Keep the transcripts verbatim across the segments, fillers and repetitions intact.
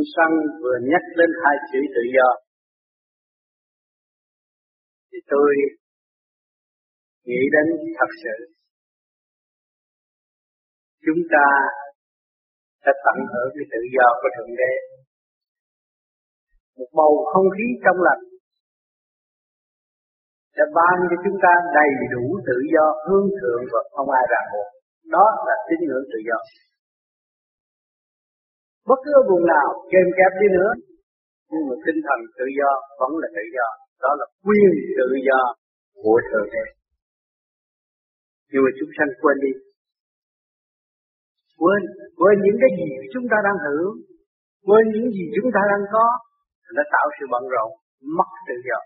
Trung Sang vừa nhắc đến hai chữ tự do, thì tôi nghĩ đến thật sự chúng ta đã tận hưởng cái tự do của Thượng Đế, một bầu không khí trong lành đã ban cho chúng ta đầy đủ tự do hướng thượng và không ai ràng buộc. Đó là tín ngưỡng tự do. Bất cứ vùng nào kèm kẹp đi nữa, nhưng mà tinh thần tự do vẫn là tự do. Đó là quyền tự do của Thượng Đế. Nhưng mà chúng sanh quên đi, quên quên những cái gì chúng ta đang hưởng, quên những gì chúng ta đang có, nó tạo sự bận rộn, mất tự do.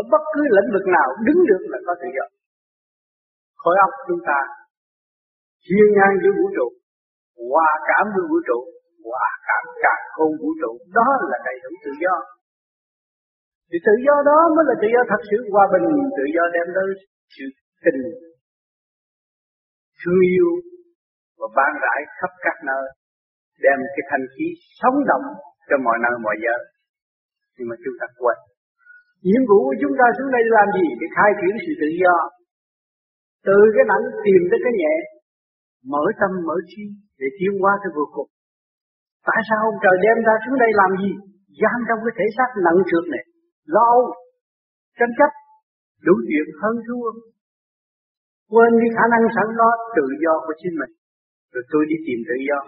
Ở bất cứ lĩnh vực nào đứng được là có tự do. Khối óc chúng ta chia ngang với vũ trụ, hòa cảm với vũ trụ, hòa cảm cả không vũ trụ, đó là đầy đủ tự do. Thì tự do đó mới là tự do thật sự hòa bình. Tự do đem tới sự tình, thương yêu và ban rãi khắp các nơi, đem cái thanh khí sống động cho mọi nơi mọi giờ. Nhưng mà chúng ta quên. Nhiệm vụ của chúng ta xuống đây làm gì? Để khai triển sự tự do. Từ cái nặng tìm tới cái nhẹ, mở tâm mở trí để tiến hóa tới vô cùng. Tại sao ông trời đem ta xuống đây làm gì? Giam trong cái thể xác nặng trược này, lo âu, tranh chấp, đủ chuyện hơn thua, quên đi khả năng sẵn đó tự do của chính mình, rồi tôi đi tìm tự do.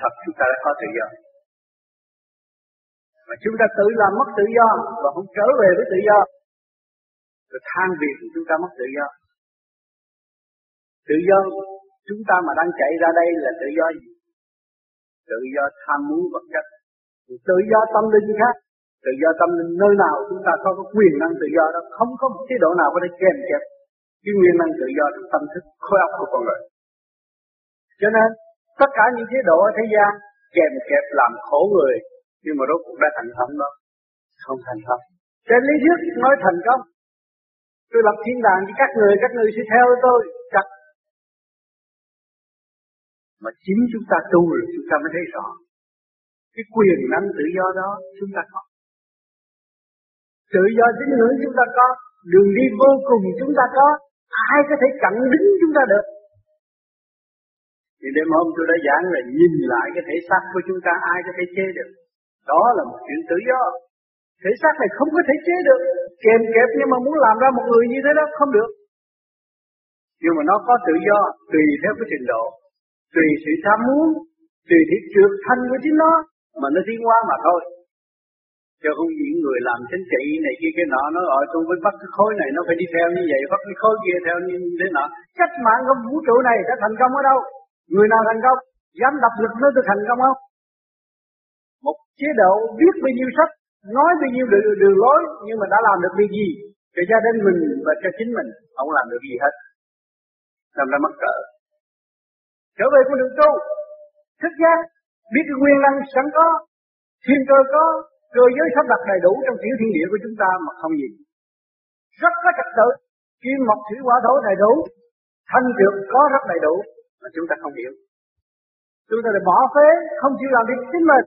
Thật chúng ta đã có tự do, mà chúng ta tự làm mất tự do và không trở về với tự do, rồi than việc thì chúng ta mất tự do. Tự do chúng ta mà đang chạy ra đây là tự do gì? Tự do tham muốn vật chất, tự do tâm linh khác. Tự do tâm linh nơi nào chúng ta không có quyền năng tự do đó, không có một chế độ nào có thể kèm kẹp cái quyền năng tự do trong tâm thức khối óc của con người. Cho nên tất cả những chế độ ở thế gian kèm kẹp làm khổ người, nhưng mà rốt cuộc đã thành công đó, không thành công. Trên lý thuyết nói thành công, tôi lập thiên đàng cho các người, các người sẽ theo tôi, chắc. Mà chính chúng ta tu rồi chúng ta mới thấy rõ cái quyền năng tự do đó chúng ta có. Tự do tín ngưỡng chúng ta có, đường đi vô cùng chúng ta có, ai có thể chặn đứng chúng ta được. Thì đêm hôm tôi đã giảng là nhìn lại cái thể xác của chúng ta ai có thể chế được. Đó là một chuyện tự do. Thể xác này không có thể chế được, kèm kẹp, nhưng mà muốn làm ra một người như thế đó không được. Nhưng mà nó có tự do tùy theo cái trình độ, tùy sự tham muốn, tùy theo trượt thanh của chính nó mà nó tiến hóa mà thôi. Chứ không những người làm chính trị này kia cái nọ, nó gọi tôi với bắt cái khối này nó phải đi theo như vậy, bắt cái khối kia theo như thế nọ. Cách mạng của vũ trụ này đã thành công ở đâu? Người nào thành công? Dám đập lực nó được thành công không? Một chế độ viết bao nhiêu sách, nói bao nhiêu đường, đường lối, nhưng mà đã làm được việc gì cho gia đình mình và cho chính mình? Không làm được gì hết, làm ra mắc cỡ. Trở về con đường tu, thức giác, biết cái nguyên năng sẵn có, thiên cơ có, cơ giới sắp đặt đầy đủ trong tiểu thiên địa của chúng ta mà không nhìn. Rất có trật tự, kim mộc thủy hỏa thổ đầy đủ, thanh trượt có rất đầy đủ mà chúng ta không hiểu. Chúng ta đã bỏ phế, không chịu làm việc chính mình.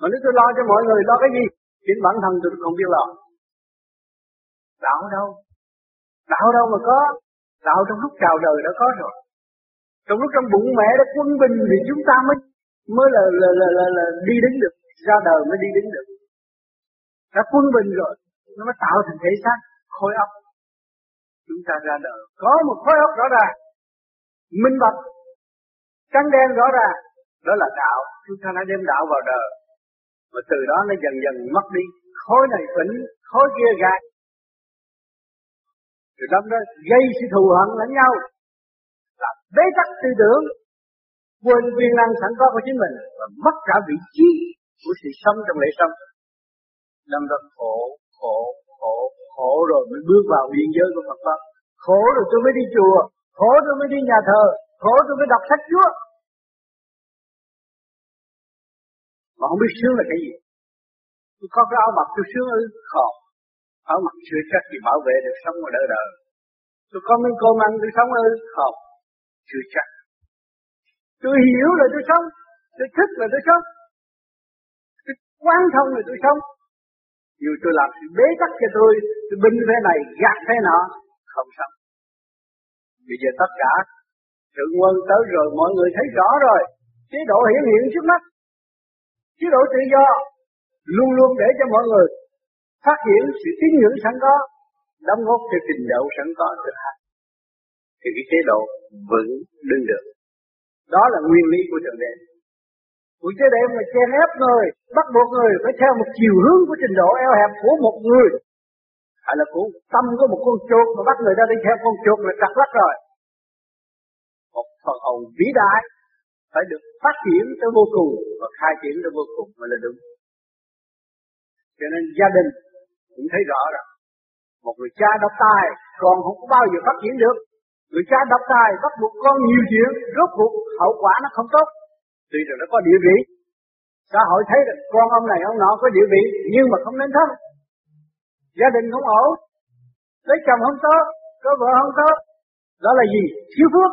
Mà nếu tôi lo cho mọi người lo cái gì? Chính bản thân tôi không biết lo. Đạo đâu? Đạo đâu mà có? Đạo trong lúc chào đời đã có rồi. Trong lúc trong bụng mẹ đã quân bình thì chúng ta mới mới là là là là, là đi đứng được, ra đời mới đi đứng được. Đã quân bình rồi, nó mới tạo thành thể xác, khối óc. Chúng ta ra đời, có một khối óc rõ ràng, minh bạch, trắng đen rõ ràng, đó là đạo. Chúng ta đã đem đạo vào đời, và từ đó nó dần dần mất đi, khối này phỉnh, khối kia gạt. Từ đó nó gây sự thù hận lẫn nhau, là bế tắc tư tưởng, quên quyền năng sẵn có của chính mình, và mất cả vị trí của sự sống trong lễ sống. Làm ra khổ, khổ, khổ, khổ rồi mới bước vào biên giới của Phật Pháp. Khổ rồi tôi mới đi chùa, khổ tôi mới đi nhà thờ, khổ tôi mới đọc sách Chúa. Mà không biết sướng là cái gì. Tôi có cái áo mặc tôi sướng ư? Không. Áo mặc chưa chắc gì bảo vệ được sống ở đời đời. Tôi có miếng cơm ăn tôi sống ư? Không. Chưa chắc. Tôi hiểu là tôi sống, tôi thích là tôi sống, tôi quán thông là tôi sống. Dù tôi làm sự bế tắc cho tôi, tôi binh thế này, gạt thế nọ, không sống. Bây giờ tất cả sự quân tới rồi, mọi người thấy rõ rồi. Chế độ hiển hiện trước mắt, chế độ tự do luôn luôn để cho mọi người phát hiện sự tín ngưỡng sẵn có, đóng góp theo trình độ sẵn có thực hành, thì cái chế độ vững đứng được. Đó là nguyên lý của Thượng Đế. Của chế độ mà che ép người, bắt buộc người phải theo một chiều hướng của trình độ eo hẹp của một người, hay là của tâm của một con chuột mà bắt người ta đi theo con chuột là chặt lắc rồi. Một phần hồn vĩ đại phải được phát triển tới vô cùng và khai triển tới vô cùng mới là đúng. Cho nên gia đình cũng thấy rõ rồi. Một người cha độc tài, con không có bao giờ phát triển được. Người cha độc tài bắt buộc con nhiều chuyện, rốt cuộc hậu quả nó không tốt. Tuy rằng nó có địa vị, xã hội thấy được con ông này ông nọ có địa vị, nhưng mà không nên thân. Gia đình không ổn, lấy chồng không tốt, có vợ không tốt. Đó là gì? Thiếu phước,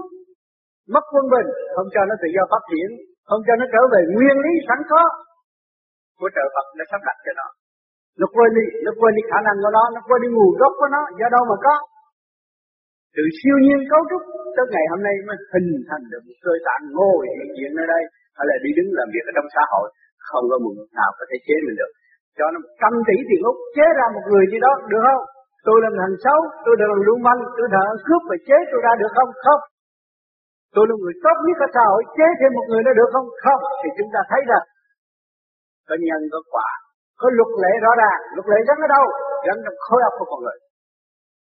mất quân bình, không cho nó tự do phát triển, không cho nó trở về nguyên lý sẵn có của trời Phật đã sắp đặt cho nó. Nó quên đi, nó quên đi khả năng của nó, nó quên đi nguồn gốc của nó, do đâu mà có. Từ siêu nhiên cấu trúc tới ngày hôm nay mới hình thành được một cơ tạng ngồi hiện diện ở đây, hay là đi đứng làm việc ở trong xã hội, không có mượn nào có thể chế mình được. Cho nó một trăm tỷ tiền Úc chế ra một người gì đó, được không? Tôi làm thằng xấu, tôi làm thằng lưu manh, tôi thợ cướp và chế tôi ra được không? Không. Tôi là người tốt nhất ở xã hội, chế thêm một người nữa được không? Không. Thì chúng ta thấy rằng có nhân có quả, có luật lệ rõ ràng. Luật lệ gắn ở đâu? Gắn trong khối óc của con người,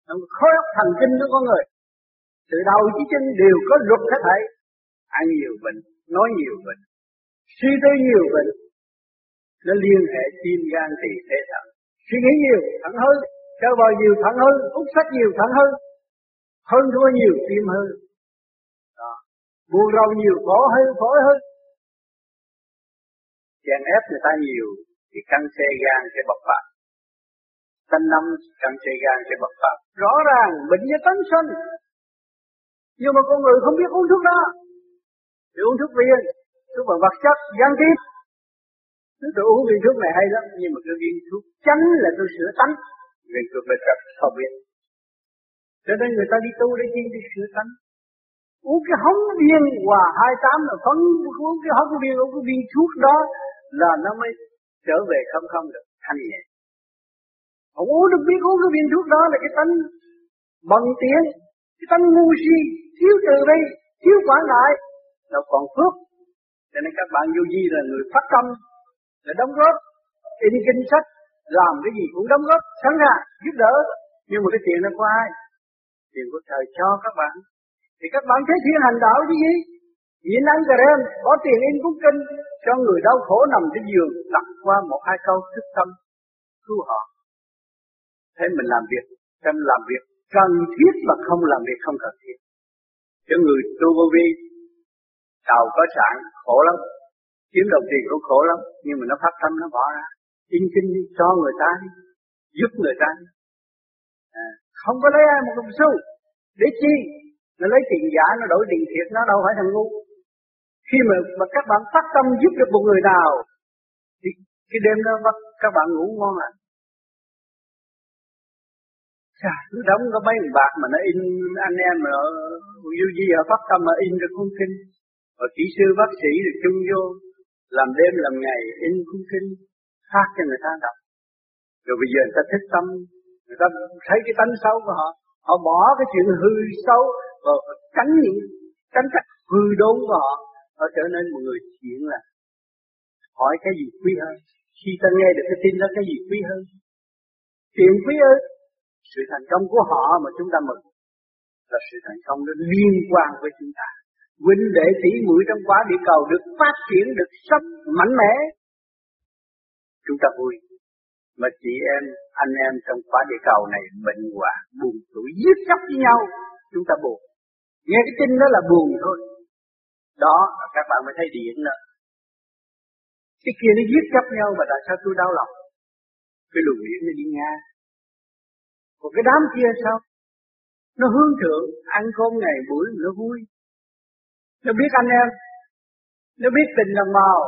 trong khối óc thần kinh của con người. Từ đầu chí chân đều có luật hết thảy. Ăn nhiều bệnh, nói nhiều bệnh, suy tư nhiều bệnh, nó liên hệ tim gan tỳ phế thận. Suy nghĩ nhiều thận hư, chơi bời nhiều thận hư, hút sách nhiều thận hư, hơn thua nhiều tim hư, buồn rầu nhiều khổ hư, phổi hư. Chèn ép người ta nhiều thì căn xê gan sẽ bộc phát. Tánh năm căn xê gan sẽ bộc phát. Rõ ràng bệnh do tánh sinh. Nhưng mà con người không biết uống thuốc đó, thì uống thuốc viên, thuốc bằng vật chất, gián tiếp. Nếu tôi uống viên thuốc này hay lắm, nhưng mà tôi viên thuốc tránh là tôi sửa tánh. Vì tôi bệnh tật không biết. Cho nên người ta đi tu để chi? Đi sửa tánh. Uống cái hống viên hòa hai tám là phấn, uống cái hống viên, uống cái viên thuốc đó là nó mới trở về không không được, thanh nhẹ. Không uống được biết uống cái viên thuốc đó là cái tánh bần tiếng, cái tánh ngu si, thiếu từ bi, thiếu quản lại, đâu còn phước. Cho nên các bạn vô vi là người phát tâm, là đóng góp, in kinh sách, làm cái gì cũng đóng góp, sẵn sàng giúp đỡ. Nhưng mà cái tiền nó có ai? Tiền của trời cho các bạn. Thì các bạn thấy thiên hành đạo chứ gì? Nhịn ăn cà rem, bỏ tiền in cuốn kinh, cho người đau khổ nằm trên giường, đặt qua một hai câu thức tâm, cứu họ. Thế mình làm việc, xem làm việc cần thiết và không làm việc không cần thiết. Cho người tu vô vi, giàu có sẵn, khổ lắm, kiếm đồng tiền cũng khổ lắm, nhưng mà nó phát tâm nó bỏ ra, in kinh đi, cho người ta đi, giúp người ta đi. À, không có lấy ai một đồng xu, để chi? Nó lấy tiền giả, nó đổi tiền thiệt, nó đâu phải thằng ngu. Khi mà, mà các bạn phát tâm giúp được một người nào, thì cái đêm đó các bạn ngủ ngon à. Chà, cứ đóng có mấy thằng bạc mà nó in, anh em mà nó vô gì ở phát tâm mà in được cuốn kinh. Và kỹ sư, bác sĩ được chung vô, làm đêm làm ngày, in cuốn kinh, phát cho người ta đọc. Rồi bây giờ người ta thích tâm, người ta thấy cái tánh xấu của họ, họ bỏ cái chuyện hư xấu, và tránh những tránh cách hư đốn của họ, họ trở nên một người thiện là hỏi cái gì quý hơn. Khi ta nghe được cái tin đó, cái gì quý hơn? Tiền quý hơn. Sự thành công của họ mà chúng ta mừng là sự thành công nó liên quan với chúng ta. Huynh đệ tỷ muội trong quả địa cầu được phát triển, được sống mạnh mẽ, chúng ta vui. Mà chị em, anh em trong quả địa cầu này bệnh hoạn, buồn tủi, giết chóc với nhau, chúng ta buồn. Nghe cái tin đó là buồn thôi. Đó, các bạn mới thấy điện nữa. Cái kia nó giết chấp nhau mà tại sao tôi đau lòng? Cái luồng điện nó đi ngang. Còn cái đám kia sao? Nó hướng thượng, ăn cơm ngày buổi, nó vui. Nó biết anh em, nó biết tình đồng bào,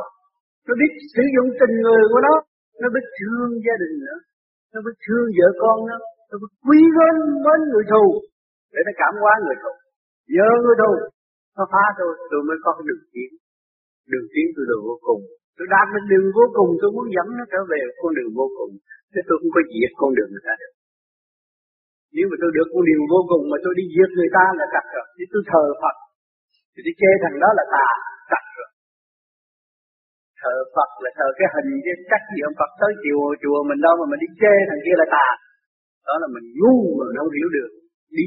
nó biết sử dụng tình người của nó, nó biết thương gia đình nữa, nó biết thương vợ con nó, nó biết quý mến mến người thù để nó cảm hóa người thù. Nhớ người thù, nó phá tôi, tôi mới có cái đường tiến, đường tiến từ đường vô cùng. Tôi đạt đến đường vô cùng, tôi muốn dẫn nó trở về con đường vô cùng, chứ tôi không có diệt con đường người ta được. Nếu mà tôi được con đường vô cùng mà tôi đi giết người ta là tặc rồi, chứ tôi thờ Phật, thì tôi chê thằng đó là tà, tặc rồi. Thờ Phật là thờ cái hình, cái cách gì ông Phật tới chùa, chùa mình đâu mà mình đi chê thằng kia là tà. Đó là mình ngu mà mình không hiểu được, đi,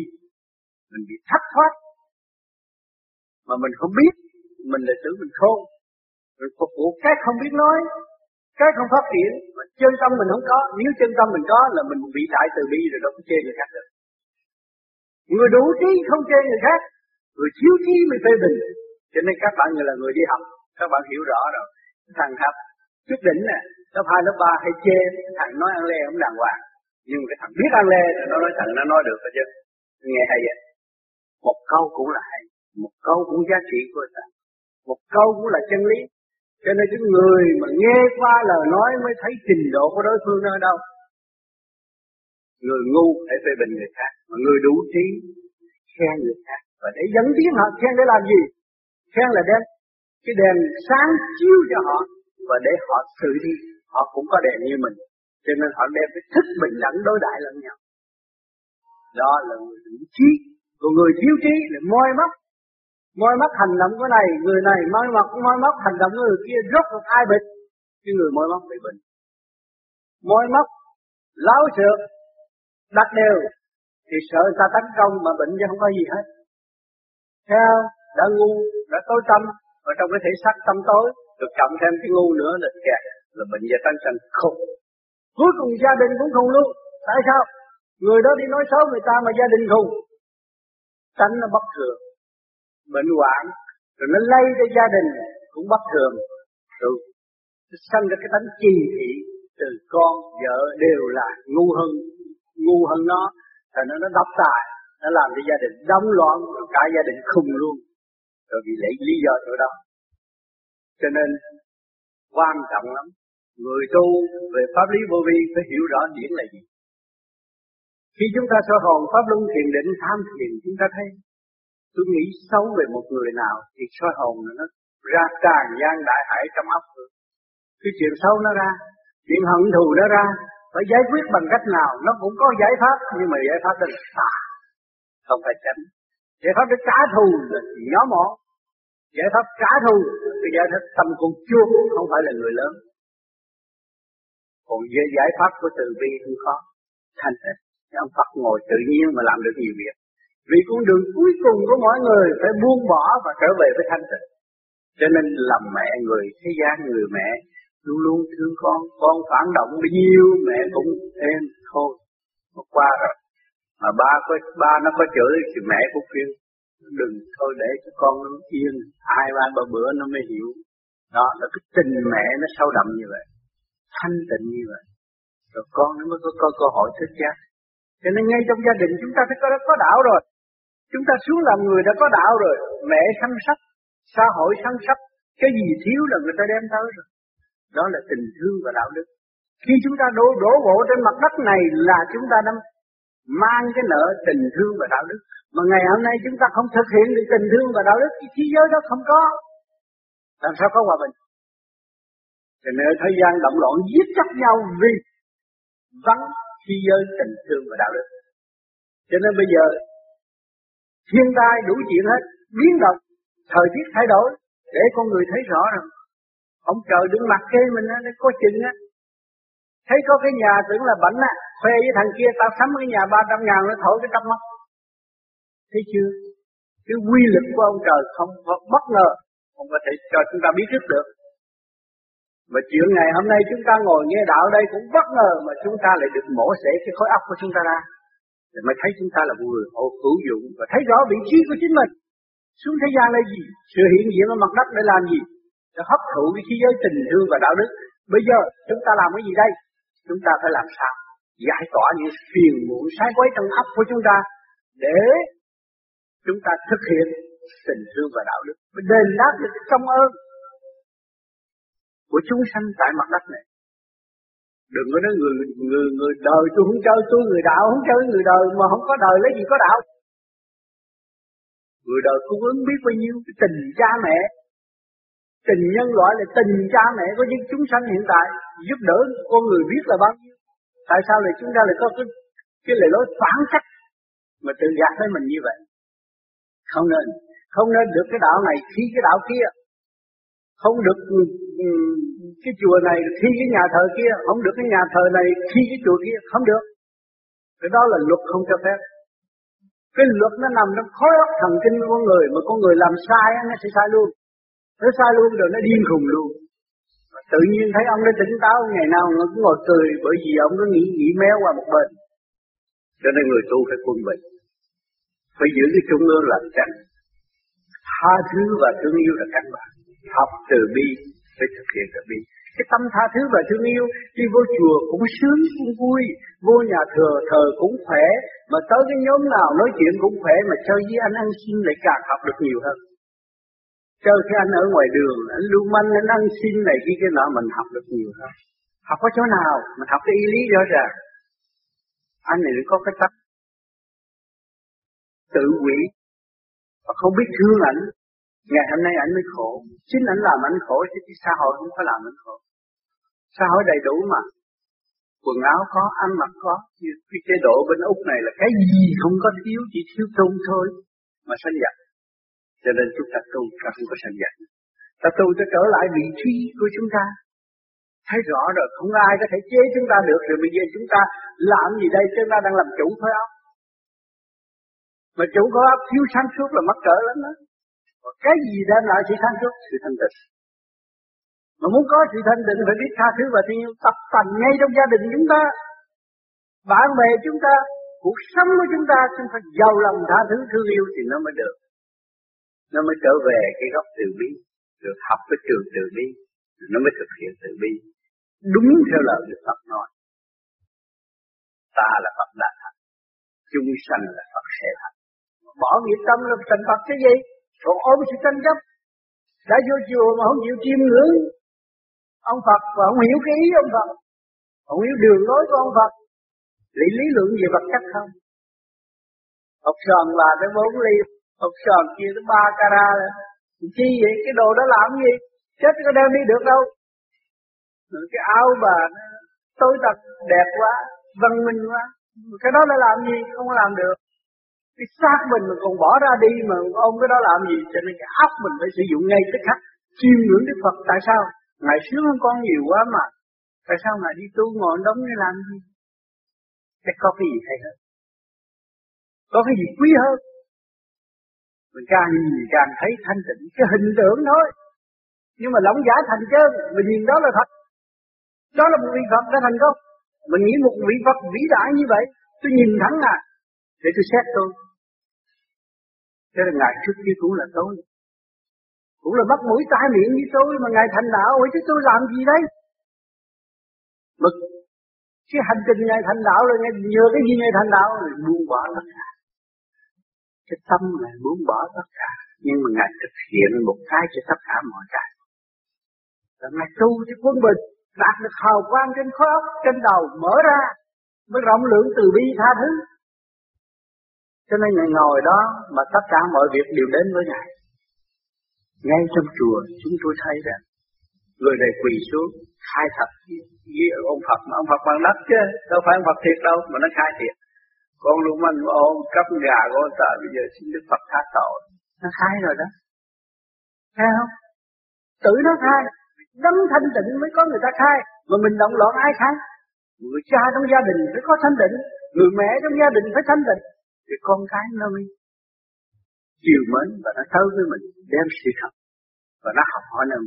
mình bị thất thoát. Mà mình không biết, mình là tưởng mình khôn, mình phục vụ cái không biết nói, cái không phát triển, mà chân tâm mình không có. Nếu chân tâm mình có là mình bị đại từ bi rồi, đâu có chê người khác được. Người đủ trí không chê người khác, người thiếu trí mới phê bình. Cho nên các bạn người là người đi học, các bạn hiểu rõ rồi. Thằng học chút đỉnh nè, lớp hai lớp ba hay chê thằng nói ăn lê không đàng hoàng, nhưng cái thằng biết ăn lê rồi nó nói thằng nó nói được rồi chứ. Nghe hay vậy, một câu cũng là hay, một câu cũng giá trị của ta, một câu cũng là chân lý. Cho nên những người mà nghe qua lời nói mới thấy trình độ của đối phương ở đâu. Người ngu để phê bình người khác, mà người đủ trí khen người khác. Và để dẫn tiến họ, khen để làm gì? Khen là đem cái đèn sáng chiếu cho họ, và để họ tự đi, họ cũng có đèn như mình. Cho nên họ đem cái thức bình đẳng đối đại lẫn nhau. Đó là người đủ trí. Còn người thiếu trí là moi mắt. Moi mắt hành động của này, người này moi mắt, moi mắt hành động của người kia, rất là ai bệnh. Cái người moi mắt bị bệnh. Moi mắt, láo xược, đặt đều, thì sợ người ta tấn công mà bệnh chứ không có gì hết. Theo đã ngu, đã tối tâm, và trong cái thể xác tâm tối, được cộng thêm cái ngu nữa là kẹt, là bệnh và tăng sanh khùng. Cuối cùng gia đình cũng khùng luôn. Tại sao? Người đó đi nói xấu người ta mà gia đình khùng. Tánh nó bất thường, bệnh hoạn, rồi nó lây cho gia đình cũng bất thường, rồi sanh ra cái tánh trì thị từ con vợ đều là ngu hơn, ngu hơn nó, thành nó nó độc tài, nó làm cho gia đình đóng loạn, rồi cả gia đình khùng luôn, rồi vì lấy lý do chỗ đó. Cho nên quan trọng lắm, người tu về pháp lý vô vi phải hiểu rõ điển là gì. Khi chúng ta soi hồn pháp luân thiền định tham thiền, chúng ta thấy tôi nghĩ xấu về một người nào thì soi hồn nó ra tràn gian đại hải trong óc nữa. Cái chuyện xấu nó ra, chuyện hận thù nó ra, phải giải quyết bằng cách nào, nó cũng có giải pháp, nhưng mà giải pháp đó là tà, không phải chánh. Giải pháp để trả thù là nhỏ mọn, giải pháp trả thù là giải pháp tâm con chuột, không phải là người lớn. Còn giải pháp của từ bi không có, thành thật. Ông Phật ngồi tự nhiên mà làm được nhiều việc. Vì con đường cuối cùng của mọi người phải buông bỏ và trở về với thanh tịnh. Cho nên làm mẹ người thế gian, người mẹ luôn luôn thương con, con phản động bao nhiêu mẹ cũng êm thôi, nó qua rồi. Mà ba có, ba nó có chửi thì mẹ cũng kêu đừng, thôi để cho con nó yên, hai ba ba bữa nó mới hiểu. Đó là cái tình mẹ nó sâu đậm như vậy, thanh tịnh như vậy, rồi con nó mới có, có cơ hội thức giác. Cho nên ngay trong gia đình chúng ta đã có, đã có đạo rồi. Chúng ta xuống làm người đã có đạo rồi. Mẹ săn sóc, xã hội săn sóc, cái gì thiếu là người ta đem tới rồi. Đó là tình thương và đạo đức. Khi chúng ta đổ, đổ bộ trên mặt đất này là chúng ta đã mang cái nợ tình thương và đạo đức. Mà ngày hôm nay chúng ta không thực hiện được tình thương và đạo đức thì thế giới đó không có. Làm sao có hòa bình? Cho nên thời gian động loạn giết chóc nhau vì vắng khi giới tình thương và đạo đức. Cho nên bây giờ thiên tai đủ chuyện hết, biến động, thời tiết thay đổi, để con người thấy rõ rằng ông trời đứng mặt kê mình á, nó có chừng á. Thấy có cái nhà tưởng là bảnh á, khoe với thằng kia tao sắm cái nhà ba trăm ngàn, nó thổi cái tóc mắt. Thấy chưa? Cái quy lực của ông trời không bất ngờ, không có thể cho chúng ta biết trước được. Mà chuyện ngày hôm nay chúng ta ngồi nghe đạo đây cũng bất ngờ mà chúng ta lại được mổ xẻ cái khối óc của chúng ta ra. Để mà thấy chúng ta là một người hữu dụng và thấy rõ vị trí của chính mình. Xuống thế gian là gì? Sự hiện diện ở mặt đất để làm gì? Để hấp thụ cái khí giới tình thương và đạo đức. Bây giờ chúng ta làm cái gì đây? Chúng ta phải làm sao? Giải tỏa những phiền muộn sai quấy trong óc của chúng ta để chúng ta thực hiện tình thương và đạo đức. Đền đáp được công ơn của chúng sanh tại mặt đất này. Đừng có nói người người người đời tôi không chơi, tôi người đạo không chơi với người đời, mà không có đời lấy gì có đạo. Người đời cung ứng biết bao nhiêu cái tình cha mẹ, tình nhân loại là tình cha mẹ của những chúng sanh hiện tại, giúp đỡ con người biết là bao nhiêu. Tại sao lại chúng ta lại có cái cái lề lối phản cách mà tự gạt với mình như vậy? Không nên, không nên được cái đạo này khi cái đạo kia, không được cái chùa này khi cái nhà thờ kia, không được cái nhà thờ này khi cái chùa kia, không được. Cái đó là luật không cho phép. Cái luật nó nằm trong khối óc thần kinh của con người, mà con người làm sai nó sẽ sai luôn. Nó sai luôn rồi nó điên khùng luôn. Mà tự nhiên thấy ông nó tỉnh táo, ngày nào nó cũng ngồi cười, bởi vì ông nó nghĩ nghĩ méo qua một bên. Cho nên người tu phải quân bình, phải giữ cái trung ương lạnh tránh, tha thứ và thương yêu là căn bản. Học từ bi phải thực hiện từ bi. Cái tâm tha thứ và thương yêu, đi vô chùa cũng sướng cũng vui, vô nhà thờ thờ cũng khỏe, mà tới cái nhóm nào nói chuyện cũng khỏe, mà chơi với anh ăn xin lại càng học được nhiều hơn. Chơi với anh ở ngoài đường, anh lưu manh, anh ăn xin này kia cái nọ, mình học được nhiều hơn. Học có chỗ nào mình học cái ý lý rõ ràng. Anh này có cái tánh tự quỷ và không biết thương ảnh, ngày hôm nay ảnh mới khổ. Chính ảnh làm ảnh khổ chứ xã hội không có làm ảnh khổ. Xã hội đầy đủ mà, quần áo có, ăn mặc có. Như cái chế độ bên Úc này là cái gì không có thiếu, chỉ thiếu tôn thôi mà sanh giật. Cho nên chúng ta tu, ta không có sanh giật. Ta tu ta trở lại vị trí của chúng ta, thấy rõ rồi không ai có thể chế chúng ta được. Rồi bây giờ chúng ta làm gì đây? Chúng ta đang làm chủ khối óc, mà chủ khối óc thiếu sáng suốt là mắc cỡ lắm đó. Và cái gì đem lại sự sáng suốt? Sự thanh tịnh. Mà muốn có sự thanh tịnh phải biết tha thứ và thương yêu, tập tành ngay trong gia đình chúng ta, bạn bè chúng ta, cuộc sống của chúng ta. Chúng ta giàu lòng tha thứ thương yêu thì nó mới được, nó mới trở về cái gốc từ bi, được học cái trường từ bi, nó mới thực hiện từ bi đúng theo lời Đức Phật nói. Ta là Phật đã thành, chúng sanh là Phật sẽ thành. Bỏ nghiệp tâm là thành Phật cái gì? Còn ôm sự tranh chấp, đã vô chùa mà không chịu chiêm ngưỡng ông Phật, và không hiểu cái ý ông Phật, không hiểu đường lối của ông Phật, lý lý luận về vật chất không. Học sòn là tới bốn ly, học sòn kia tới ba cara, chi vậy? Cái đồ đó làm gì? Chết có đem đi được đâu. Cái áo bà tối tật đẹp quá, văn minh quá, cái đó đã làm gì? Không làm được. Cái xác mình mà còn bỏ ra đi mà ông cái đó làm gì? Cho nên cái óc mình phải sử dụng ngay tức khắc. Chiêm ngưỡng Đức Phật, tại sao? Ngài sướng hơn con nhiều quá mà, tại sao Ngài đi tu ngồi đóng để làm gì? Để có cái gì hay hơn, có cái gì quý hơn. Mình càng nhìn càng thấy thanh tịnh, cái hình tượng thôi, nhưng mà lỏng giả thành chứ. Mình nhìn đó là thật, đó là một vị Phật đã thành công. Mình nghĩ một vị Phật vĩ đại như vậy, tôi nhìn thẳng à, để tôi xét tôi. Thế là Ngài trước kia cũng là tôi, cũng là bắt mũi tai miệng như tôi, mà Ngài thành đạo. Ôi chứ tôi làm gì đấy? Mà cái hành trình Ngài thành đạo là nhờ cái gì Ngài thành đạo? Rồi buông bỏ tất cả. Cái tâm Ngài buông bỏ tất cả, nhưng mà Ngài thực hiện một cái cho tất cả mọi cái. Là Ngài tu cho quân bình, đạt được hào quang trên khối óc, trên đầu mở ra, mới rộng lượng từ bi tha thứ. Cho nên Ngài ngồi đó mà tất cả mọi việc đều đến với Ngài. Ngay trong chùa chúng tôi thấy rằng người này quỳ xuống khai thật với ông Phật, mà ông Phật bằng đất chứ đâu phải ông Phật thiệt đâu, mà nó khai thiệt. Con luôn manh của ông cắp gà của ông ta, bây giờ xin Đức Phật tha tội. Nó khai rồi đó, khai không? Tự nó khai, đấng thanh tịnh mới có người ta khai, mà mình động loạn ai khai? Người cha trong gia đình phải có thanh tịnh, người mẹ trong gia đình phải thanh tịnh, thì con cái nó mới chiều mến và nó thấu với mình, đem sự thật và nó học hỏi mình.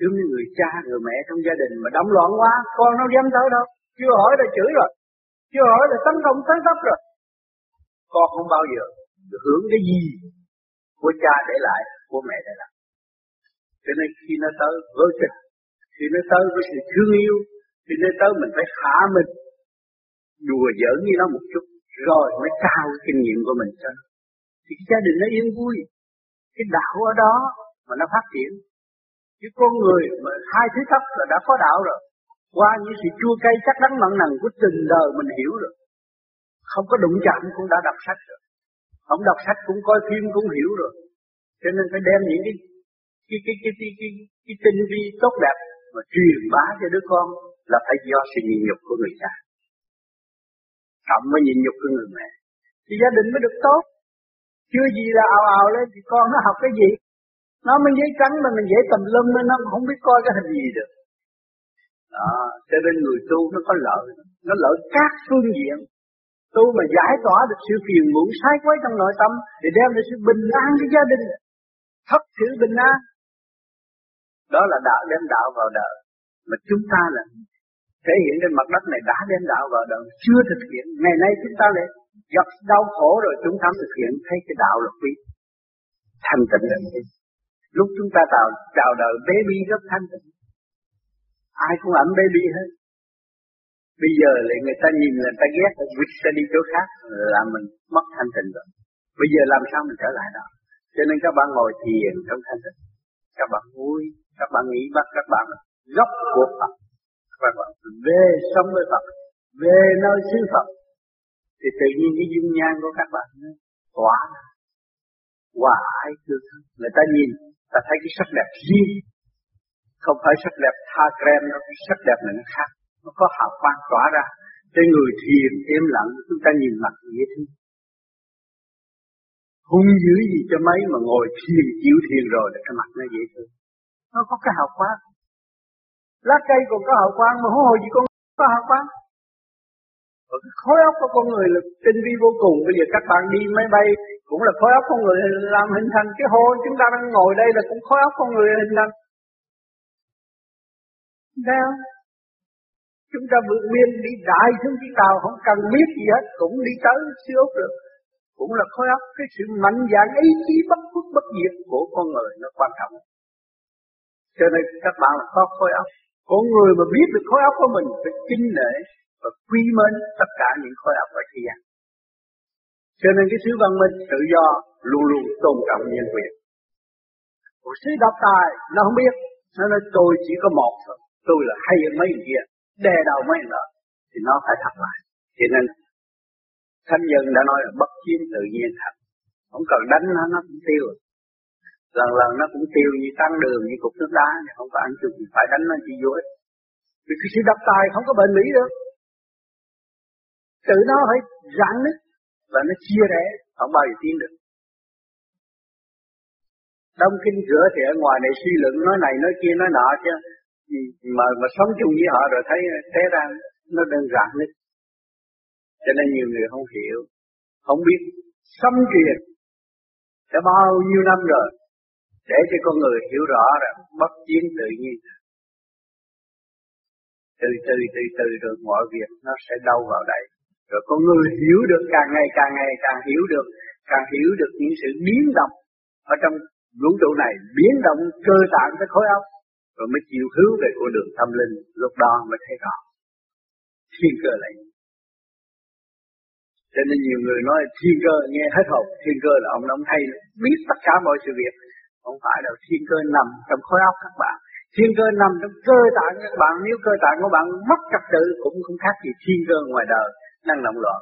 Giống như người cha người mẹ trong gia đình mà động loạn quá, con nó dám tới đâu, chưa hỏi là chửi rồi, chưa hỏi là tấn công tới tấp rồi. Con không bao giờ được hưởng cái gì của cha để lại, của mẹ để lại. Cho nên khi nó tới với tình, khi nó tới với sự thương yêu, khi nó tới mình phải hạ mình, đùa giỡn như nó một chút, rồi mới trao kinh nghiệm của mình cho. Thì cái gia đình nó yên vui, cái đạo ở đó mà nó phát triển. Cái con người mà hai thứ thấp là đã có đạo rồi. Qua những sự chua cay chắc đắng mặn nằn của tình đời mình hiểu rồi. Không có đụng chạm cũng đã đọc sách rồi. Không đọc sách cũng coi phim cũng hiểu rồi. Cho nên phải đem những cái cái cái cái cái, cái, cái tinh vi tốt đẹp mà truyền bá cho đứa con là phải do sự nhịn nhục của người cha cộng với nhịn nhục của người mẹ thì gia đình mới được tốt. Chưa gì là ào ào lên thì con nó học cái gì, nó mới giấy trắng mà mình dễ tầm lum nên nó không biết coi cái hình gì được. Đó, cho nên người tu nó có lợi, nó lợi các phương diện. Tu mà giải tỏa được sự phiền muộn sai quấy trong nội tâm thì đem được sự bình an cho gia đình, thất sự bình an. Đó là đạo, đem đạo vào đời. Mà chúng ta là thể hiện trên mặt đất này đã đem đạo vào đời, chưa thực hiện. Ngày nay chúng ta lại gặp đau khổ rồi chúng ta thực hiện, thấy cái đạo là quý, thanh tịnh là quý. Lúc chúng ta tạo chào đời bé bi rất thanh tịnh, ai cũng ẩm bé bi hết. Bây giờ lại người ta nhìn là người ta ghét, người ta đi chỗ khác là mình mất thanh tịnh rồi. Bây giờ làm sao mình trở lại đó? Cho nên các bạn ngồi thiền trong thanh tịnh, các bạn vui, các bạn nghĩ bắt các bạn gốc của Phật, các bạn về sống với Phật, về nơi xứ Phật, thì tự nhiên cái dung nhan của các bạn nó tỏa hòa ái thương. Người ta nhìn, ta thấy cái sắc đẹp riêng, không phải sắc đẹp tha creme đâu, sắc đẹp này nó khác, nó có hào quang tỏa ra. Trên người thiền im lặng, chúng ta nhìn mặt dễ thương. Hung dữ gì cho mấy mà ngồi thiền chịu thiền rồi là cái mặt nó dễ thương, nó có cái hào quang. Lá cây còn có hào quang mà huống hồ gì con có hào quang. Và cái khối óc của con người là tinh vi vô cùng. Bây giờ các bạn đi máy bay cũng là khối óc con người làm hình thành. Cái hồ chúng ta đang ngồi đây là cũng khối óc con người hình thành. Đâu? Chúng ta vượt biên đi đại xuống cái tàu không cần biết gì hết cũng đi tới siêu ốc được. Cũng là khối óc, cái sự mạnh dạn ý chí bất khuất bất diệt của con người nó quan trọng. Cho nên các bạn là có khối óc. Có người mà biết được khối óc của mình phải kính nể và quy mến tất cả những khối óc ở thế gian. Cho nên cái sứ văn minh tự do luôn luôn tôn trọng nhân quyền. Một sứ độc tài nó không biết, nó nói tôi chỉ có một thôi, tôi là hay hơn mấy người kia, đè đầu mấy người đó, thì nó phải thật lại. Cho nên thánh nhân đã nói là bất chiến tự nhiên thật, không cần đánh nó nó cũng tiêu. Lần lần nó cũng tiêu như tăng đường, như cục nước đá, không phải ăn chung, phải đánh nó chỉ vô ích. Vì cái sự độc tài không có bền bỉ được, tự nó phải rạn nứt và nó chia rẽ, không bao giờ tiến được. Đông kinh rửa thì ở ngoài này suy luận nói này nói kia nói nọ chứ, mà mà sống chung với họ rồi thấy té ra nó đơn giản nhất. Cho nên nhiều người không hiểu, không biết sấm truyền đã bao nhiêu năm rồi để cho con người hiểu rõ rằng bất chiến tự nhiên. Từ từ từ từ rồi mọi việc nó sẽ đâu vào đây. Rồi con người hiểu được càng ngày càng ngày càng hiểu được, càng hiểu được những sự biến động ở trong vũ trụ này, biến động cơ tạng tới khối óc, rồi mới chịu hướng về con đường tâm linh. Lúc đó mới thấy rõ thiên cơ lại. Cho nên nhiều người nói thiên cơ nghe hết hồn, thiên cơ là ông ông hay biết tất cả mọi sự việc. Không phải đâu, thiên cơ nằm trong khối óc các bạn, thiên cơ nằm trong cơ tạng các bạn. Nếu cơ tạng của bạn mất trật tự cũng không khác gì thiên cơ ngoài đời đang động loạn.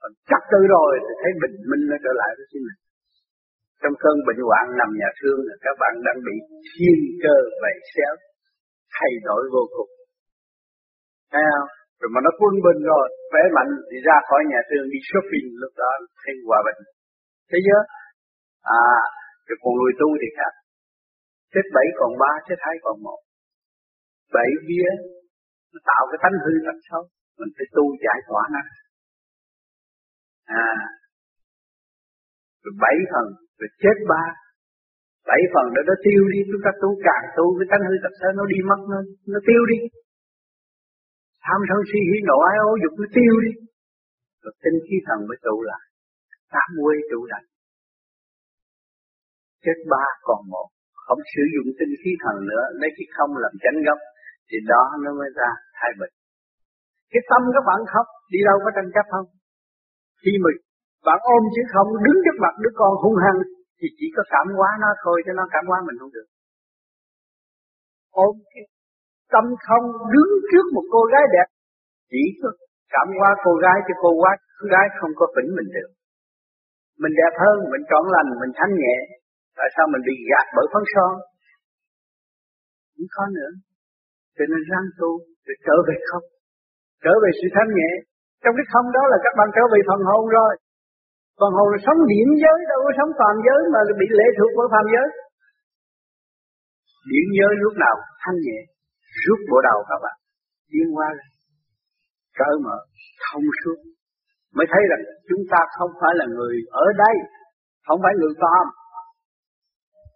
Còn trật tự rồi thì thấy bình minh nó trở lại với chính mình. Trong cơn bệnh hoạn nằm nhà thương là các bạn đang bị thiên cơ vầy xéo thay đổi vô cùng. Thấy không? Rồi mà nó quân bình rồi, khỏe mạnh thì ra khỏi nhà thương đi shopping, lúc đó thấy hòa bình. Thế chứ? À, rồi còn người tu thì khác. Chết bảy còn ba, chết hai còn một. Bảy bia nó tạo cái tánh hư tật xấu, mình phải tu giải tỏa nó. À, rồi bảy phần, rồi chết ba, bảy phần đó nó tiêu đi, chúng ta tu càng tu cái tánh hư tật xấu nó đi mất, nó nó tiêu đi. Tham sân si hỉ nộ ái ố dục nó tiêu đi, rồi tinh khí thần mới trụ lại, tám mươi trụ lại. Chết ba còn một, không sử dụng tinh khí thần nữa, lấy cái không làm chánh gốc, thì đó nó mới ra thay bệnh. Cái tâm các bạn khóc, đi đâu có tranh chấp không? Khi mà bạn ôm chứ không, đứng trước mặt đứa con hung hăng, thì chỉ có cảm hóa nó thôi, chứ nó cảm hóa mình không được. ôm cái tâm không đứng trước một cô gái đẹp, chỉ có cảm hóa cô gái cho cô quá, cô gái không có phỉnh mình được. Mình đẹp hơn, mình trọn lành, mình thanh nhẹ. Tại sao mình bị gạt bởi phấn son? Cũng khó nữa. Cho nên ráng tu, để trở về không, trở về sự thanh nhẹ. Trong cái không đó là các bạn trở về phần hồn rồi. Phần hồn là sống điểm giới, đâu có sống phàm giới mà bị lệ thuộc bởi phàm giới. Điểm giới lúc nào thanh nhẹ, rút bộ đầu các bạn, điên qua rồi, cởi mở, thông suốt. Mới thấy rằng chúng ta không phải là người ở đây, không phải người phàm.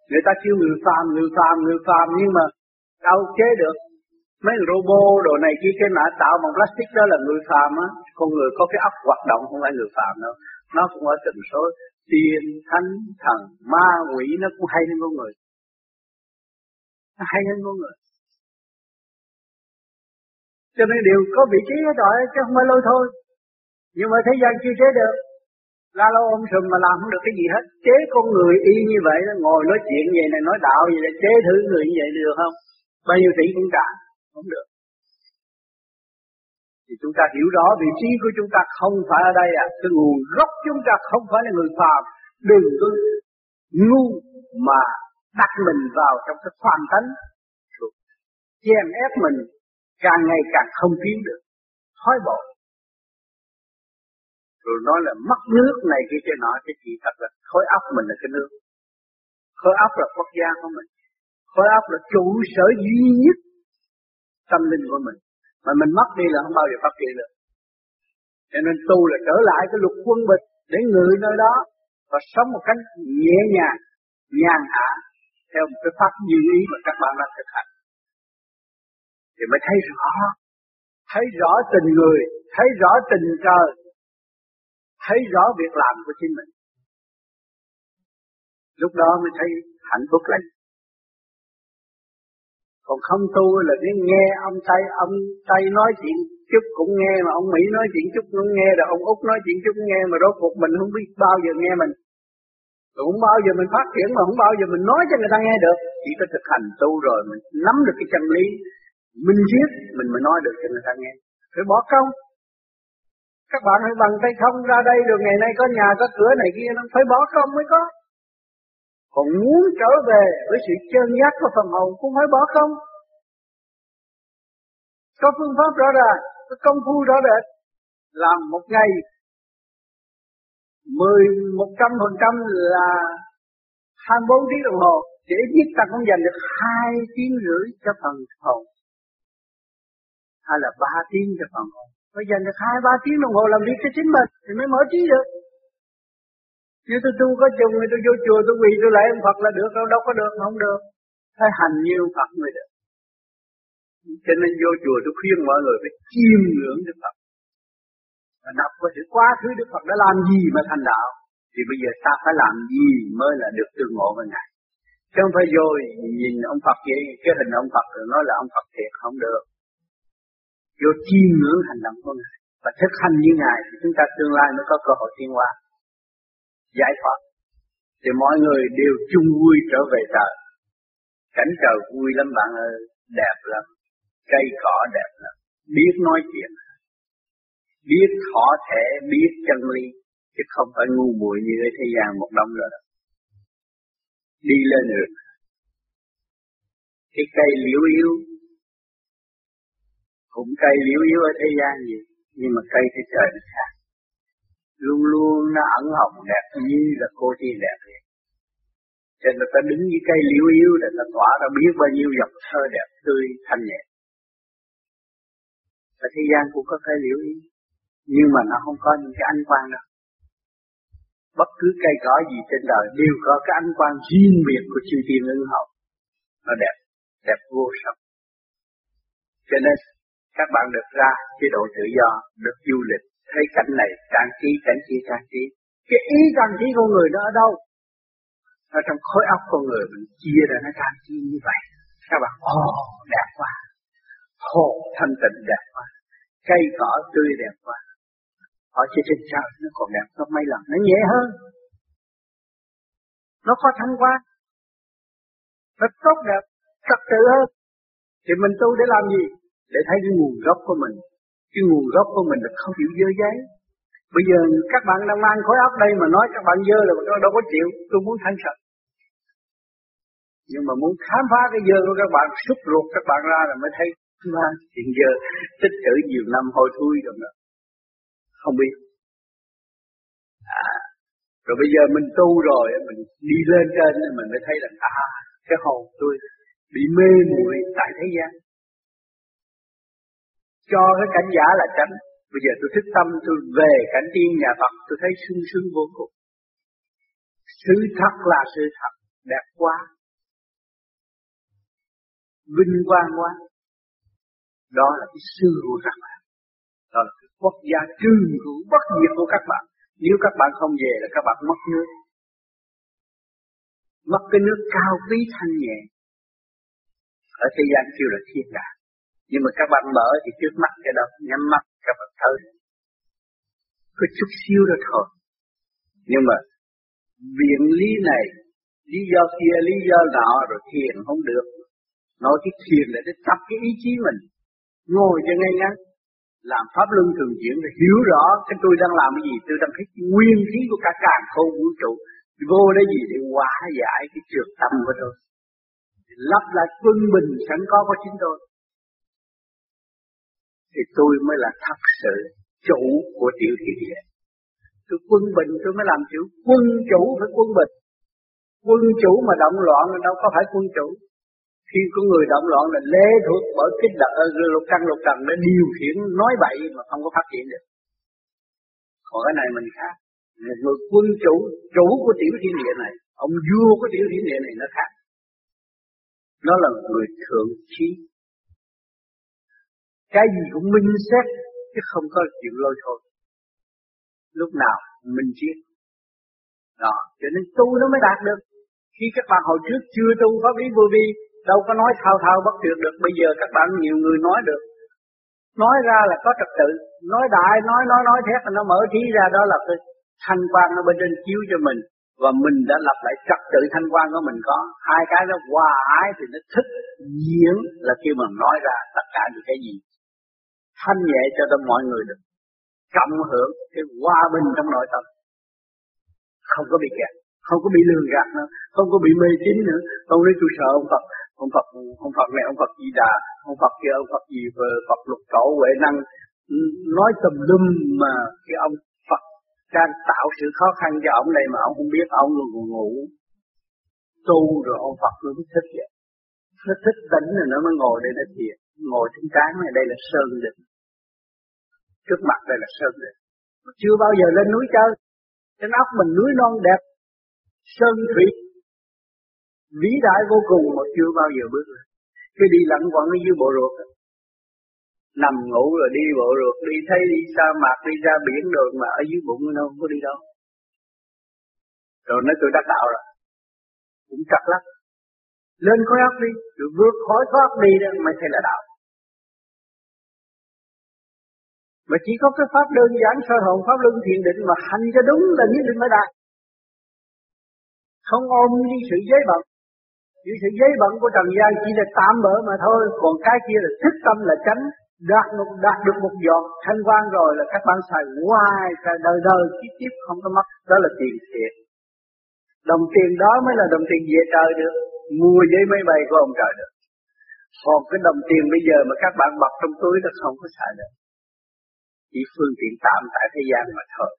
Người ta kêu người phàm, người phàm, người phàm nhưng mà đâu chế được. Mấy robot đồ này kia kia mà tạo bằng plastic đó là người phàm á. Con người có cái óc hoạt động không phải người phàm đâu. Nó cũng ở tần số tiên, thánh, thần, ma, quỷ, nó cũng hay hơn con người. Nó hay hơn con người. Cho nên đều có vị trí hết rồi chứ không phải lôi thôi. Nhưng mà thế gian chưa chế được. La lâu ôm sùm mà làm không được cái gì hết. Chế con người y như vậy đó, ngồi nói chuyện vậy này, nói đạo vậy này, chế thử người như vậy được không? Bao nhiêu tỷ cũng trả, không được. Thì chúng ta hiểu rõ vị trí của chúng ta không phải ở đây à. Cái nguồn gốc chúng ta không phải là người phàm. Đừng có ngu mà đặt mình vào trong cái phàm tánh, chèn ép mình, càng ngày càng không tiến được, thói bộ. Rồi nói là mất nước này kia kia nọ, cái chỉ thật là khối óc mình là cái nước. Khối óc là quốc gia của mình. Khối óc là chủ sở duy nhất tâm linh của mình. Mà mình mất đi là không bao giờ phát triển được. Cho nên tu là trở lại cái luật quân bình để ngự nơi đó và sống một cách nhẹ nhàng, nhàn hạ theo một cái pháp như ý mà các bạn đã thực hành. Thì mới thấy rõ, thấy rõ tình người, thấy rõ tình trời, thấy rõ việc làm của chính mình. Lúc đó mới thấy hạnh phúc lắm. Còn không tu là cứ nghe ông Tây, ông Tây nói chuyện chút cũng nghe, mà ông Mỹ nói chuyện chút cũng nghe, rồi ông Úc nói chuyện chút cũng nghe, mà rốt cuộc mình không biết bao giờ nghe mình. Rồi không bao giờ mình phát triển, mà không bao giờ mình nói cho người ta nghe được. Chỉ có thực hành tu rồi mình nắm được cái chân lý minh triết mình mới nói được cho người ta nghe. Phải bỏ công. Các bạn hãy bằng tay không ra đây rồi ngày nay có nhà có cửa này kia, nó phải bỏ công mới có. Còn muốn trở về với sự chân giác của phần hồn cũng phải bỏ công. Có phương pháp rõ ràng, có công phu rõ rệt, làm một ngày mười một trăm phần trăm là hai mươi bốn tiếng đồng hồ, để biết ta cũng dành được hai tiếng rưỡi cho phần hồn, hay là ba tiếng cho phần hồn. Phải dành được hai ba tiếng đồng hồ làm việc cho chính mình thì mới mở trí được. Nếu tôi tu có chừng thì tôi vô chùa tôi quỳ tôi lạy ông Phật là được, đâu đâu có được, không được. Phải hành nhiều Phật mới được. Cho nên vô chùa tôi khuyên mọi người phải chiêm ngưỡng Đức Phật, và đọc qua sự quá khứ Đức Phật đã làm gì mà thành đạo, thì bây giờ ta phải làm gì mới là được tương ngộ với Ngài. Chứ không phải vô nhìn ông Phật vậy, cái hình ông Phật rồi nói là ông Phật thiệt, không được. Vô chiêm ngưỡng hành động của Ngài và thực hành như Ngài thì chúng ta tương lai mới có cơ hội tiến hóa giải thoát. Thì mọi người đều chung vui trở về trời. Cảnh trời vui lắm bạn ơi, đẹp lắm, cây cỏ đẹp lắm, biết nói chuyện, biết thọ thể, biết chân lý, chứ không phải ngu muội như ở thế gian một đông nữa. Đi lên được cái cây liễu yếu, cũng cây liễu yếu ở thế gian gì, nhưng mà cây thế trời nó khác. Luôn luôn nó ẩn hồng đẹp như là cô tiên đẹp vậy. Cho nên ta đứng với cây liễu yếu để ta tỏa ra biết bao nhiêu dòng thơ đẹp tươi thanh nhẹ. Ở thế gian cũng có cây liễu yếu, nhưng mà nó không có những cái ánh quang đâu. Bất cứ cây cỏ gì trên đời đều có cái ánh quang riêng biệt của chư thiên ứng hậu. Nó đẹp, đẹp vô song. Cho nên các bạn được ra chế độ tự do, được du lịch, thấy cảnh này, trang trí, cảnh trí, trang trí. Cái ý trang trí con người nó ở đâu? Nó trong khối óc con người mình chia ra nó trang trí như vậy. Các bạn, ồ, oh, đẹp quá. Hồ thanh tịnh đẹp quá. Cây cỏ tươi đẹp quá. Ở trên trên trời nó còn đẹp gấp mấy lần, nó nhẹ hơn. Nó có thanh quan. Nó tốt đẹp, trật tự hơn. Thì mình tu để làm gì? Để thấy cái nguồn gốc của mình. Cái nguồn gốc của mình là không chịu dơ giấy. Bây giờ các bạn đang mang khối óc đây mà nói các bạn dơ là tôi đâu có chịu. Tôi muốn thanh sạch. Nhưng mà muốn khám phá cái dơ của các bạn, xúc ruột các bạn ra là mới thấy chuyện dơ tích trữ nhiều năm hồi thui rồi đó. Không biết. À, rồi bây giờ mình tu rồi, mình đi lên trên mình mới thấy là à, cái hồn tôi bị mê muội tại thế gian. Cho cái cảnh giả là tránh. Bây giờ tôi thức tâm, tôi về cảnh tiên nhà Phật, tôi thấy sung sướng vô cùng. Sự thật là sự thật, đẹp quá, vinh quang quá. Đó là cái sư của các bạn. Đó là cái quốc gia trừ hữu bất diệt của các bạn. Nếu các bạn không về là các bạn mất nước. Mất cái nước cao quý thanh nhẹ. Ở thế gian kêu là thiên đàng. Nhưng mà các bạn mở thì trước mắt cái đó, nhắm mắt các bạn thở. Có chút xíu đó thôi. Nhưng mà viện lý này, lý do kia, lý do nọ rồi thiền không được. Nói cái thiền là để tập cái ý chí mình. Ngồi cho ngay ngắn. Làm pháp luân thường chuyển để hiểu rõ cái tôi đang làm cái gì. Tôi đang thích nguyên khí của cả càn khôn vũ trụ. Vô đây gì để hóa giải cái trượt tâm của tôi. Lắp lại quân bình sẵn có của chính tôi. Thì tôi mới là thật sự chủ của tiểu thị địa. Tôi quân bình tôi mới làm chủ. Quân chủ phải quân bình. Quân chủ mà động loạn thì đâu có phải quân chủ. Khi có người động loạn là lê thuộc bởi cái đợt lục căn lục trần để điều khiển nói bậy mà không có phát triển được. Còn cái này mình khác. Người quân chủ, chủ của tiểu thiên địa này, ông vua của tiểu thiên địa này nó khác. Nó là người thượng trí. Cái gì cũng minh xét chứ không có chuyện lôi thôi. Lúc nào minh triết. Đó, cho nên tu nó mới đạt được. Khi các bạn hồi trước chưa tu pháp lý vô vi, đâu có nói thao thao bất tuyệt được. Bây giờ các bạn nhiều người nói được. Nói ra là có trật tự. Nói đại, nói nói nói thét là nó mở trí ra. Đó là cái thanh quan ở bên trên chiếu cho mình. Và mình đã lập lại trật tự thanh quan của mình có. Hai cái nó hòa ái thì nó thích. Diễn là khi mà nói ra tất cả những cái gì. Thanh nhẹ cho tất mọi người được. Cộng hưởng cái hòa bình trong nội tâm. Không có bị kẹt. Không có bị lường gạt nữa. Không có bị mê tín nữa. Không nói tôi sợ ông Phật. Ông Phật, ông Phật này, ông Phật Di Đà, ông Phật kia, ông Phật gì, Phật Lục Tổ, Huệ Năng, nói tùm lum mà cái ông Phật đang tạo sự khó khăn cho ông này mà ông không biết, ông ngủ ngủ, tu rồi ông Phật nó mới thích vậy. Nó thích tỉnh rồi nó mới ngồi đây nó thiền, ngồi trên trán này đây là sơn định, trước mặt đây là sơn định. Chưa bao giờ lên núi chơi, trên óc mình núi non đẹp, sơn thủy. Vĩ đại vô cùng mà chưa bao giờ bước lên. Cứ đi lẩn quẩn ở dưới bộ ruột. Nằm ngủ rồi đi bộ ruột. Đi thấy đi sa mạc, đi ra biển đường. Mà ở dưới bụng nó không có đi đâu. Rồi nói tôi đã tạo rồi. Cũng chặt lắm. Lên khối óc đi. Rồi vượt khỏi khối óc đi đó. Mày thấy là đạo. Mà chỉ có cái pháp đơn giản soi hồn, pháp luân thiền định mà hành cho đúng là nhất định mới đạt. Không ôm đi sự giới bận. Những sự giấy bận của trần gian chỉ là tạm bỡ mà thôi. Còn cái kia là thức tâm là tránh. Đạt, một, đạt được một giọt thanh quan rồi là các bạn xài hoài. Đời đời kiếp kiếp không có mất. Đó là tiền thiệt. Đồng tiền đó mới là đồng tiền về trời được. Mua giấy máy bay của ông trời được. Còn cái đồng tiền bây giờ mà các bạn bọc trong túi nó không có xài được. Chỉ phương tiện tạm tại thế gian mà thôi.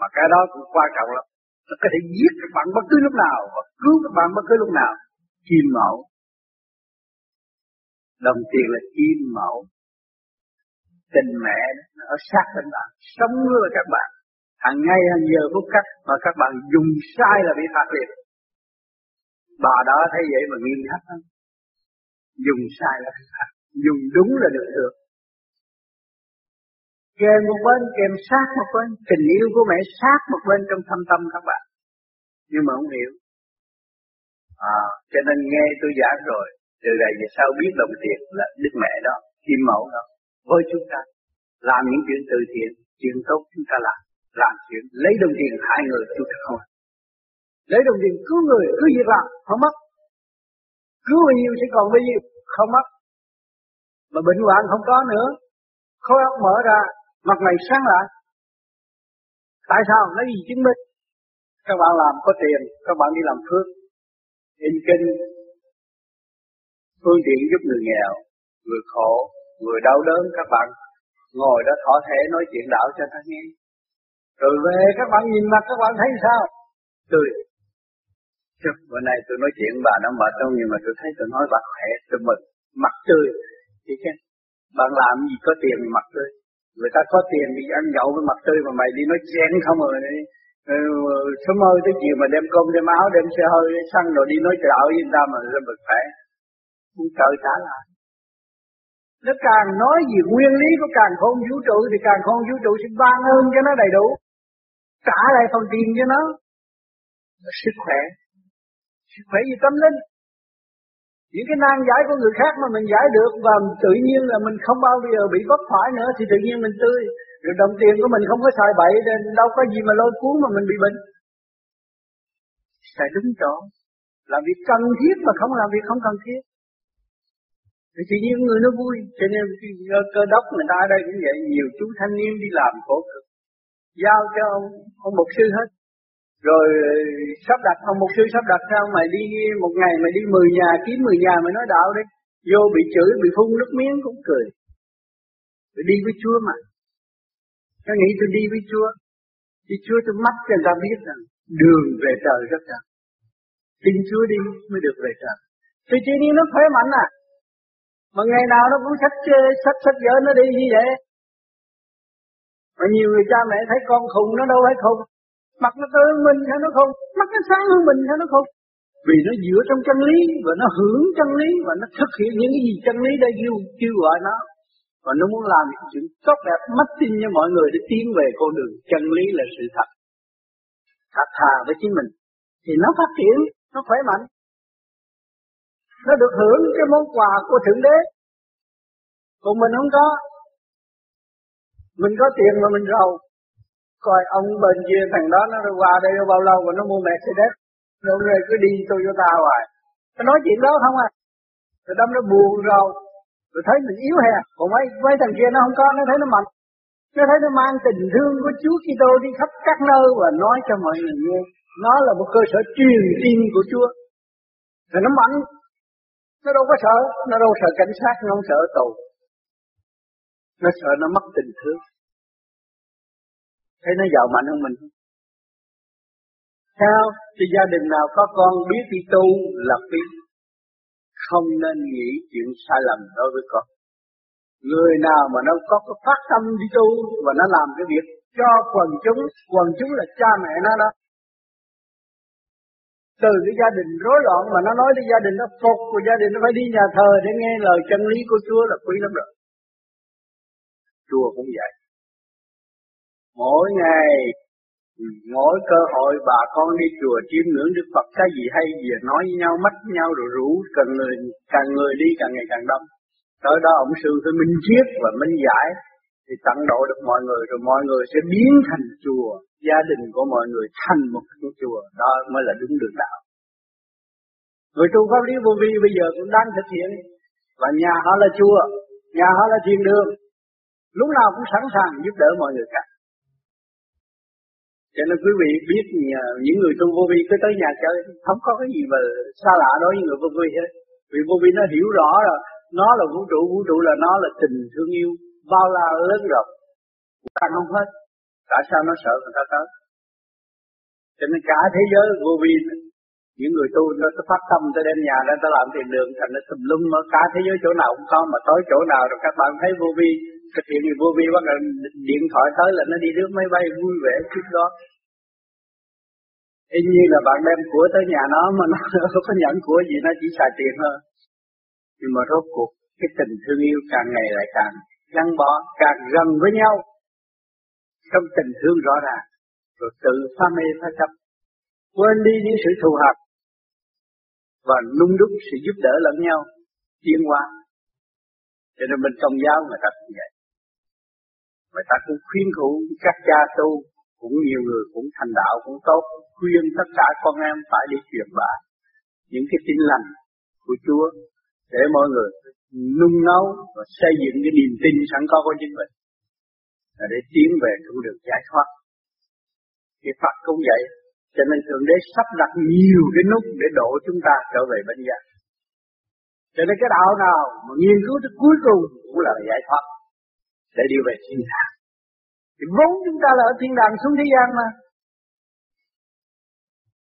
Mà cái đó cũng quan trọng lắm. Nó có thể giết các bạn bất cứ lúc nào và cứu các bạn bất cứ lúc nào. Kim mẫu. Đồng tiền là kim mẫu. Tình mẹ nó ở sát bên bạn. Sống với các bạn. Hàng ngày hàng giờ phút khắc mà các bạn dùng sai là bị phạt liền. Bà đó thấy vậy mà nghiêm khắc lắm. Dùng sai là bị phạt. Dùng đúng là được được. Kèm một bên, kèm sát một bên. Tình yêu của mẹ sát một bên trong thâm tâm các bạn. Nhưng mà không hiểu. À, cho nên nghe tôi giảng rồi. Từ đây về sau biết đồng tiền là Đức Mẹ đó, Kim Mẫu đó. Với chúng ta, làm những chuyện từ thiện, chuyện tốt chúng ta làm. Làm chuyện, lấy đồng tiền hại người chúng ta không. Lấy đồng tiền cứu người, cứu gì làm, không mất. Cứu bao nhiêu sẽ còn bao nhiêu, không mất. mà bệnh hoạn không có nữa, khối óc mở ra, mặt mày sáng lại. Tại sao? Lấy gì chứng minh? Các bạn làm có tiền, các bạn đi làm phước, in kinh, phương tiện giúp người nghèo, người khổ, người đau đớn, các bạn ngồi đó thỏa thể nói chuyện đạo cho ta nghe. Rồi về các bạn nhìn mặt các bạn thấy sao? Tôi, trước bữa nay tôi nói chuyện bà nó mệt đâu, nhưng mà tôi thấy tôi nói bà khỏe, tôi mệt, mặt tươi. Thì chứ, bạn làm gì có tiền mặt tươi. Người ta có tiền thì ăn nhậu với mặt tươi mà mày đi nói chén không rồi. Ừ, sớm hơi tới chiều mà đem cơm, đem áo, đem xe hơi, xăng rồi đi nói đạo với người ta mà người ta bực khỏe. Trời trả lại. Nó càng nói về nguyên lý của càng khôn vũ trụ thì càng khôn vũ trụ sẽ ban ơn cho nó đầy đủ. Trả lại phần tiền cho nó. Sức khỏe. Sức khỏe vì tâm linh. Những cái nan giải của người khác mà mình giải được và tự nhiên là mình không bao giờ bị vấp phải nữa thì tự nhiên mình tươi. Rồi đồng tiền của mình không có xài bậy nên đâu có gì mà lôi cuốn mà mình bị bệnh. Xài đúng chỗ. Làm việc cần thiết mà không làm việc không cần thiết. Thì tự nhiên người nó vui, cho nên cơ đốc người ta ở đây cũng vậy, nhiều chú thanh niên đi làm khổ cực, giao cho ông, ông mục sư hết, rồi sắp đặt, ông mục sư sắp đặt sao mày đi một ngày mày đi mười nhà, kiếm mười nhà mày nói đạo đi, vô bị chửi, bị phun nước miếng cũng cười, rồi đi với Chúa mà, nó nghĩ tôi đi với Chúa, thì Chúa tôi mách cho người ta biết rằng đường về trời rất gần, tin Chúa đi mới được về trời, thì tự nhiên nó khỏe mạnh à. Mà ngày nào nó cũng sách sách sách vợ nó đi như vậy. Mà nhiều người cha mẹ thấy con khùng, nó đâu phải khùng. Mặt nó tươi hơn mình sao nó khùng, mắt nó sáng hơn mình sao nó khùng. Vì nó dựa trong chân lý, và nó hưởng chân lý, và nó thực hiện những cái gì chân lý đã kêu, kêu gọi nó. Và nó muốn làm những chuyện tốt đẹp, mách tin cho mọi người để tiến về con đường chân lý là sự thật. Thật thà với chính mình, thì nó phát triển, nó khỏe mạnh. Nó được hưởng cái món quà của Thượng Đế. Còn mình không có. Mình có tiền mà mình giàu. Coi ông bên kia thằng đó nó qua đây bao lâu mà nó mua Mercedes. Nó rồi cứ đi Toyota hoài. Nó nói chuyện đó không à. Rồi đâm nó buồn rồi. Rồi thấy mình yếu hè. Còn mấy, mấy thằng kia nó không có. Nó thấy nó mạnh. Nó thấy nó mang tình thương của Chúa Kitô đi khắp các nơi. Và nói cho mọi người nghe. Nó là một cơ sở truyền tin của Chúa. Rồi nó mạnh. Nó đâu có sợ, nó đâu sợ cảnh sát, nó không sợ tù. Nó sợ nó mất tình thương. Thấy nó giàu mạnh hơn mình. Sao? Thì gia đình nào có con biết đi tu là biết. Không nên nghĩ chuyện sai lầm đối với con. Người nào mà nó có cái phát tâm đi tu và nó làm cái việc cho quần chúng, quần chúng là cha mẹ nó đó. Từ cái gia đình rối loạn mà nó nói đến gia đình nó phục của gia đình nó phải đi nhà thờ để nghe lời chân lý của Chúa là quý lắm rồi. Chùa cũng vậy. Mỗi ngày, mỗi cơ hội bà con đi chùa chiêm ngưỡng Đức Phật cái gì hay gì nói với nhau, mách nhau rồi rủ càng người, càng người đi càng ngày càng đông. Tới đó ông sư phải minh triết và minh giải thì tận độ được mọi người rồi mọi người sẽ biến thành chùa. Gia đình của mọi người thành một cái chùa, đó mới là đúng đường đạo. Người tu pháp lý vô vi bây giờ cũng đang thực hiện, và nhà họ là chùa, nhà họ là thiền đường, lúc nào cũng sẵn sàng giúp đỡ mọi người cả. Cho nên quý vị biết những người tu vô vi cứ tới nhà chơi, không có cái gì mà xa lạ đối với người vô vi hết. Vì vô vi nó hiểu rõ rồi, nó là vũ trụ, vũ trụ là nó là tình thương yêu, bao la lớn rộng, càng không hết. Tại sao nó sợ người ta tới? Cho nên cả thế giới vô vi, những người tu nó phát tâm tới đem nhà ra, ta làm thiền đường, thành nó tùm lum ở cả thế giới chỗ nào cũng có, mà tới chỗ nào rồi các bạn thấy vô vi, thực hiện thì vô vi bắt đầu điện thoại tới là nó đi rước máy bay vui vẻ trước đó. Tuy nhiên là bạn đem của tới nhà nó mà nó không có nhận của gì, nó chỉ xài tiền thôi. Nhưng mà rốt cuộc, cái tình thương yêu càng ngày lại càng gắn bó, càng gần với nhau. Trong tình thương rõ ràng, rồi tự pha mê pha chấp, quên đi những sự thù hận và nung đúc sự giúp đỡ lẫn nhau, tiến hóa. Cho nên bên Công giáo người ta cũng vậy. Người ta cũng khuyên khủ các cha tu, cũng nhiều người cũng thành đạo cũng tốt, khuyên tất cả con em phải đi truyền bá những cái tin lành của Chúa để mọi người nung nấu và xây dựng cái niềm tin sẵn có của chính mình là để tiến về con đường giải thoát. Cái Phật cũng vậy, cho nên Thượng Đế sắp đặt nhiều cái nút để độ chúng ta trở về bên giác. Cho nên cái đạo nào mà nghiên cứu tới cuối cùng cũng là giải thoát để đi về thiên đàng. Thì vốn chúng ta là ở thiên đàng xuống thế gian mà,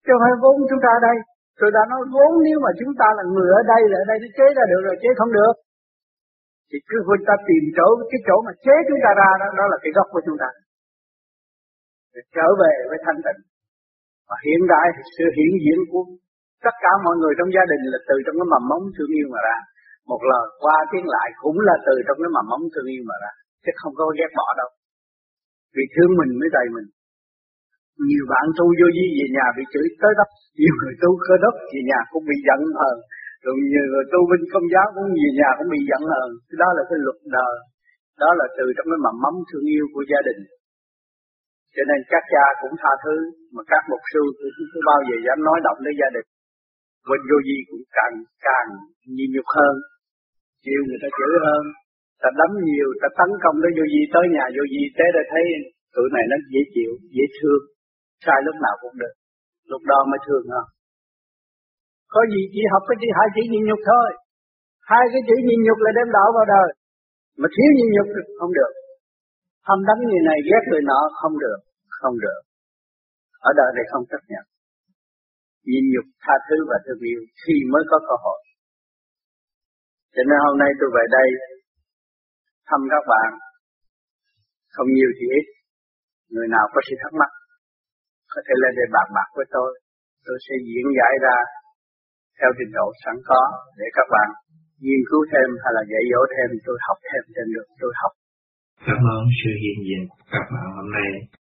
chứ không phải vốn chúng ta ở đây. Tôi đã nói vốn nếu mà chúng ta là người ở đây, là ở đây nó chế ra được rồi chế không được. Thì cứ chúng ta tìm chỗ, cái chỗ mà chế chúng ta ra đó, đó là cái gốc của chúng ta. Để trở về với thanh tịnh. Và hiện đại thì sự hiển diễn của tất cả mọi người trong gia đình là từ trong cái mầm mống thương yêu mà ra. Một lời qua tiếng lại cũng là từ trong cái mầm mống thương yêu mà ra. Chứ không có ghét bỏ đâu. Vì thương mình mới đầy mình. Nhiều bạn tu vô vi về nhà bị chửi tới đất. Nhiều người tu cơ đất về nhà cũng bị giận hờn. Rồi nhiều người tu bên Công giáo cũng về nhà cũng bị giận hờn. Đó là cái luật đời. Đó là từ trong cái mầm mống thương yêu của gia đình. Cho nên các cha cũng tha thứ. Mà các mục sư cũng không bao giờ dám nói động đến gia đình. Bên vô vi cũng càng càng nhiều nhục hơn. Chiều người ta chửi hơn. Ta đấm nhiều, ta tấn công đến vô vi. Tới nhà vô vi tế ra thấy tụi này nó dễ chịu, dễ thương. Sai lúc nào cũng được. Lúc đó mới thương hơn. Có gì chỉ học cái hai chữ nhịn nhục thôi. Hai cái chữ nhịn nhục là đem đạo vào đời. Mà thiếu nhịn nhục thì không được. Không đánh người này ghét người nọ không được. Không được. Ở đời này không chấp nhận. Nhịn nhục, tha thứ và thương yêu khi mới có cơ hội. Cho nên hôm nay tôi về đây thăm các bạn. Không nhiều thì ít. Người nào có sự thắc mắc có thể lên đây bàn bạc với tôi. Tôi sẽ diễn giải ra theo trình độ sẵn có để các bạn nghiên cứu thêm hay là dạy dỗ thêm. Tôi học thêm trên được tôi học. Cảm ơn sự hiện diện của các bạn hôm nay.